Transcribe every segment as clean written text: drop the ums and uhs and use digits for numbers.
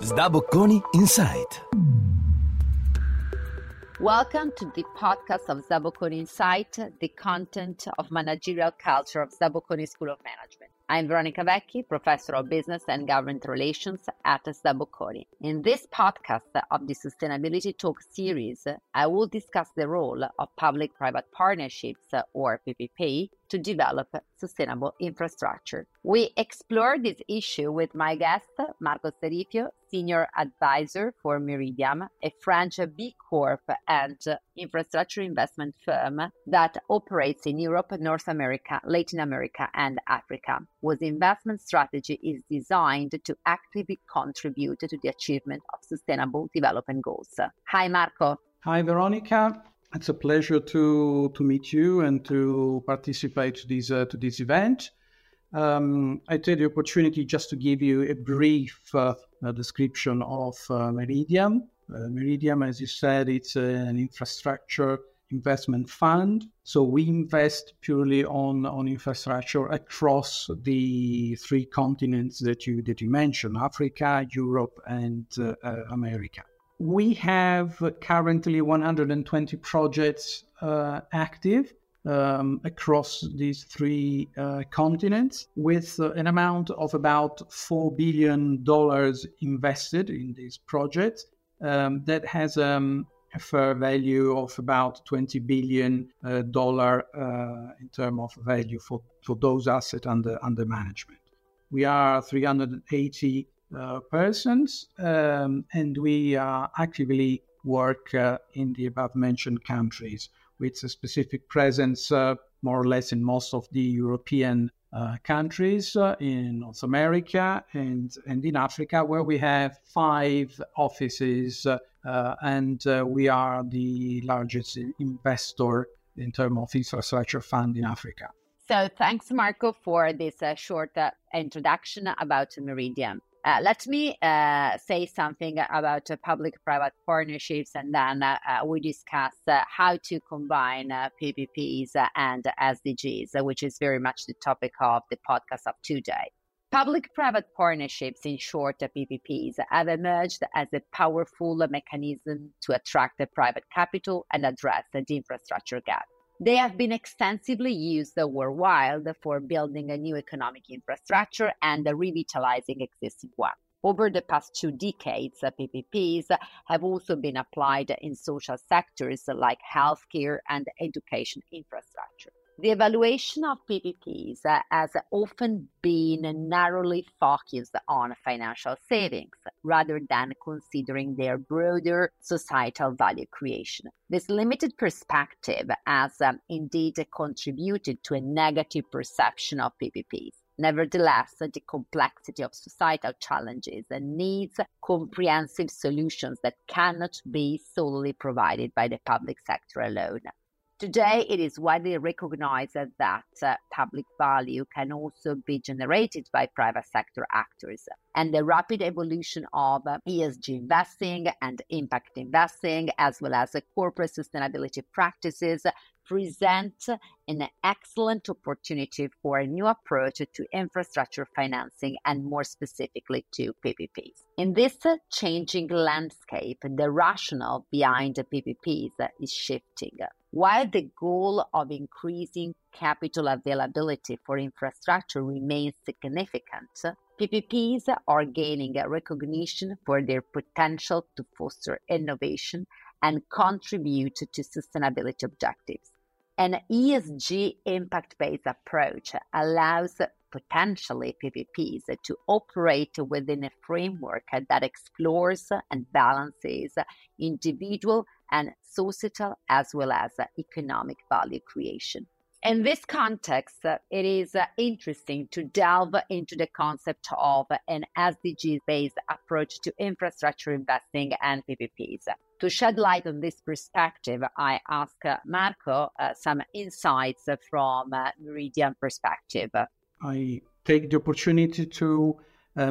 SDA Bocconi Insight. Welcome to the podcast of SDA Bocconi Insight, the content of managerial culture of SDA Bocconi School of Management. I'm Veronica Vecchi, Professor of Business and Government Relations at SDA Bocconi. In this podcast of the Sustainability Talks Series, I will discuss the role of public-private partnerships, or PPP, to develop sustainable infrastructure. We explore this issue with my guest, Marco Serifio, Senior Advisor for Meridiam, a French B Corp and infrastructure investment firm that operates in Europe, North America, Latin America, and Africa, whose investment strategy is designed to actively contribute to the achievement of sustainable development goals. Hi, Marco. Hi, Veronica. It's a pleasure to meet you and to participate to this event. I take the opportunity just to give you a brief description of Meridiam. Meridiam, as you said, it's an infrastructure investment fund. So we invest purely on infrastructure across the three continents that you mentioned: Africa, Europe, and America. We have currently 120 projects active across these three continents, with an amount of about $4 billion invested in these projects. That has a fair value of about $20 billion in terms of value for those assets under management. We are 380 persons, and we actively work in the above-mentioned countries, with a specific presence more or less in most of the European countries, in North America and in Africa, where we have 5 offices, and we are the largest investor in terms of infrastructure fund in Africa. So thanks, Marco, for this short introduction about Meridiam. Let me say something about public-private partnerships, and then we discuss how to combine PPPs and SDGs, which is very much the topic of the podcast of today. Public-private partnerships, in short PPPs, have emerged as a powerful mechanism to attract the private capital and address the infrastructure gap. They have been extensively used worldwide for building a new economic infrastructure and revitalizing existing one. Over the past 2 decades, PPPs have also been applied in social sectors like healthcare and education infrastructure. The evaluation of PPPs has often been narrowly focused on financial savings, rather than considering their broader societal value creation. This limited perspective has indeed contributed to a negative perception of PPPs. Nevertheless, the complexity of societal challenges needs comprehensive solutions that cannot be solely provided by the public sector alone. Today, it is widely recognized that public value can also be generated by private sector actors, and the rapid evolution of ESG investing and impact investing, as well as corporate sustainability practices, present an excellent opportunity for a new approach to infrastructure financing, and more specifically to PPPs. In this changing landscape, the rationale behind PPPs is shifting. While the goal of increasing capital availability for infrastructure remains significant, PPPs are gaining recognition for their potential to foster innovation and contribute to sustainability objectives. An ESG impact-based approach allows potentially PPPs to operate within a framework that explores and balances individual and societal as well as economic value creation. In this context, it is interesting to delve into the concept of an SDG-based approach to infrastructure investing and PPPs. To shed light on this perspective, I ask Marco some insights from Meridiam perspective. I take the opportunity to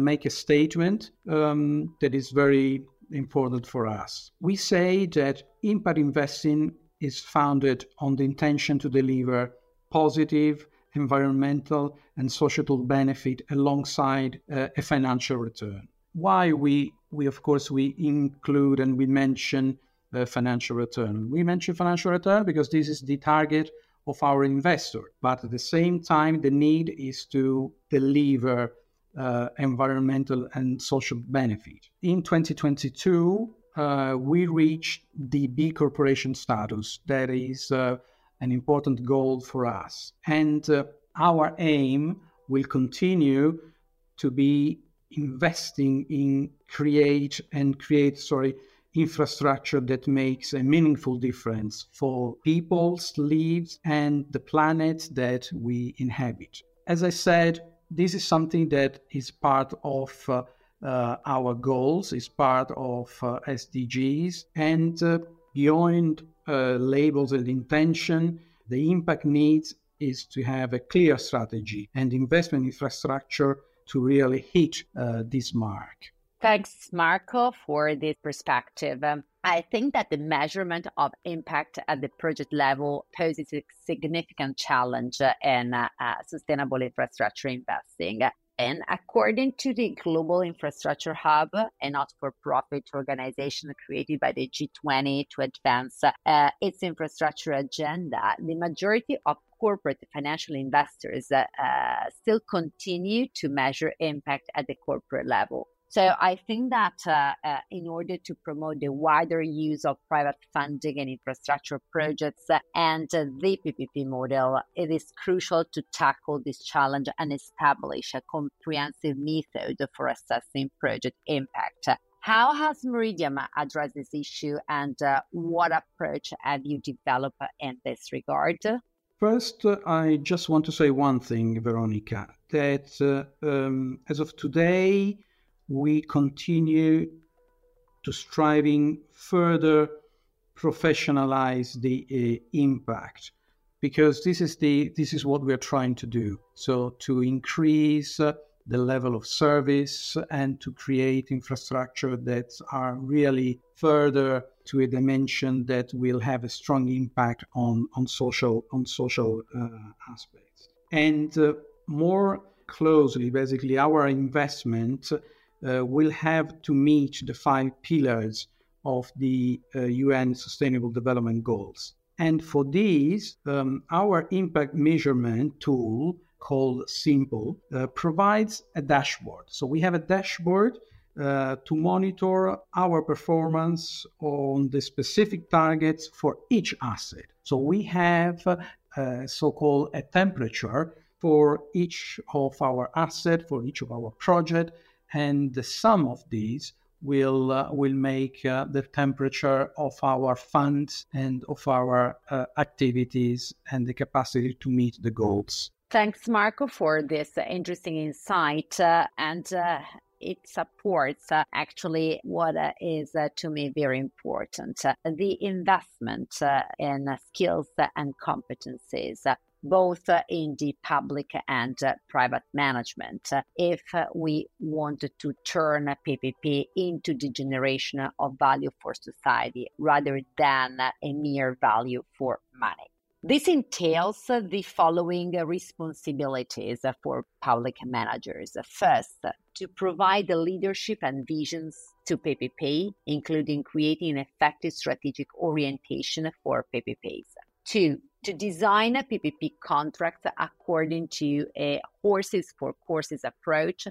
make a statement that is very important for us. We say that impact investing is founded on the intention to deliver positive environmental and societal benefit alongside a financial return. why we of course, we include and we mention the financial return. We mention financial return because this is the target of our investor. But at the same time, the need is to deliver environmental and social benefit. In 2022, we reached the B Corporation status. That is an important goal for us. And our aim will continue to be investing in create infrastructure that makes a meaningful difference for people's lives and the planet that we inhabit. As I said, this is something that is part of our goals, is part of SDGs, and beyond labels and intention, the impact needs is to have a clear strategy and investment infrastructure to really hit this mark. Thanks, Marco, for this perspective. I think that the measurement of impact at the project level poses a significant challenge in sustainable infrastructure investing. And according to the Global Infrastructure Hub, a not-for-profit organization created by the G20 to advance its infrastructure agenda, the majority of corporate financial investors still continue to measure impact at the corporate level. So I think that in order to promote the wider use of private funding in infrastructure projects and the PPP model, it is crucial to tackle this challenge and establish a comprehensive method for assessing project impact. How has Meridiam addressed this issue, and what approach have you developed in this regard? First, I just want to say one thing, Veronica, that as of today, we continue to striving further professionalize the impact, because this is what we are trying to do. So to increase the level of service and to create infrastructure that are really further to a dimension that will have a strong impact on social aspects. And more closely, basically, our investment will have to meet the 5 pillars of the UN Sustainable Development Goals. And for these, our impact measurement tool called Simple provides a dashboard. So we have a dashboard to monitor our performance on the specific targets for each asset. So we have so-called a temperature for each of our asset, for each of our project, and the sum of these will make the temperature of our funds and of our activities and the capacity to meet the goals. Thanks, Marco, for this interesting insight, and it supports actually what is to me very important, the investment in skills and competencies, both in the public and private management, if we wanted to turn PPP into the generation of value for society rather than a mere value for money. This entails the following responsibilities for public managers. First, to provide the leadership and visions to PPP, including creating an effective strategic orientation for PPPs. 2, to design a PPP contract according to a horses for courses approach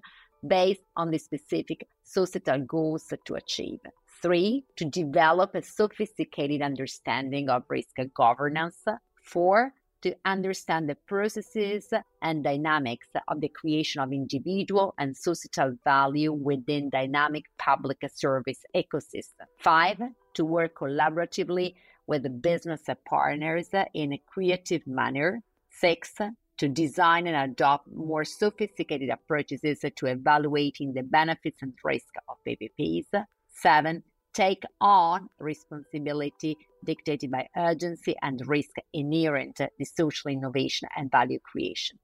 based on the specific societal goals to achieve. 3, to develop a sophisticated understanding of risk governance. 4, to understand the processes and dynamics of the creation of individual and societal value within dynamic public service ecosystem. 5, to work collaboratively with the business partners in a creative manner. 6, to design and adopt more sophisticated approaches to evaluating the benefits and risks of PPPs. 7, take on responsibility dictated by urgency and risk inherent to social innovation and value creation.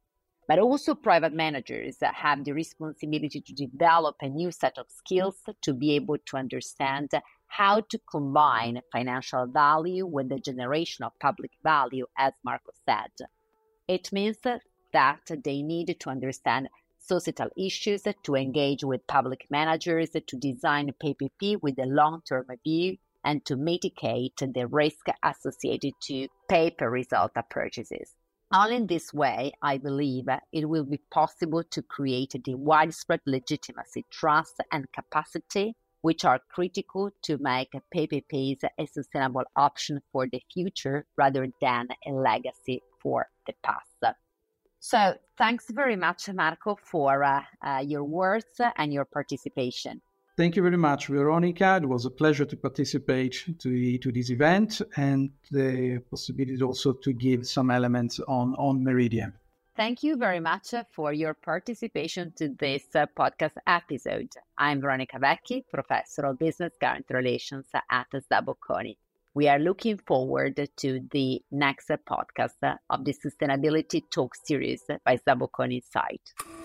But also private managers have the responsibility to develop a new set of skills to be able to understand how to combine financial value with the generation of public value, as Marco said. It means that they need to understand societal issues, to engage with public managers, to design PPP with a long-term view, and to mitigate the risk associated to pay-per-result purchases. Only in this way, I believe, it will be possible to create the widespread legitimacy, trust, and capacity which are critical to make PPPs a sustainable option for the future rather than a legacy for the past. So thanks very much, Marco, for your words and your participation. Thank you very much, Veronica. It was a pleasure to participate to this event and the possibility also to give some elements on Meridiam. Thank you very much for your participation to this podcast episode. I'm Veronica Vecchi, Professor of Business Government Relations at SDA Bocconi. We are looking forward to the next podcast of the Sustainability Talks Series by SDA Bocconi site.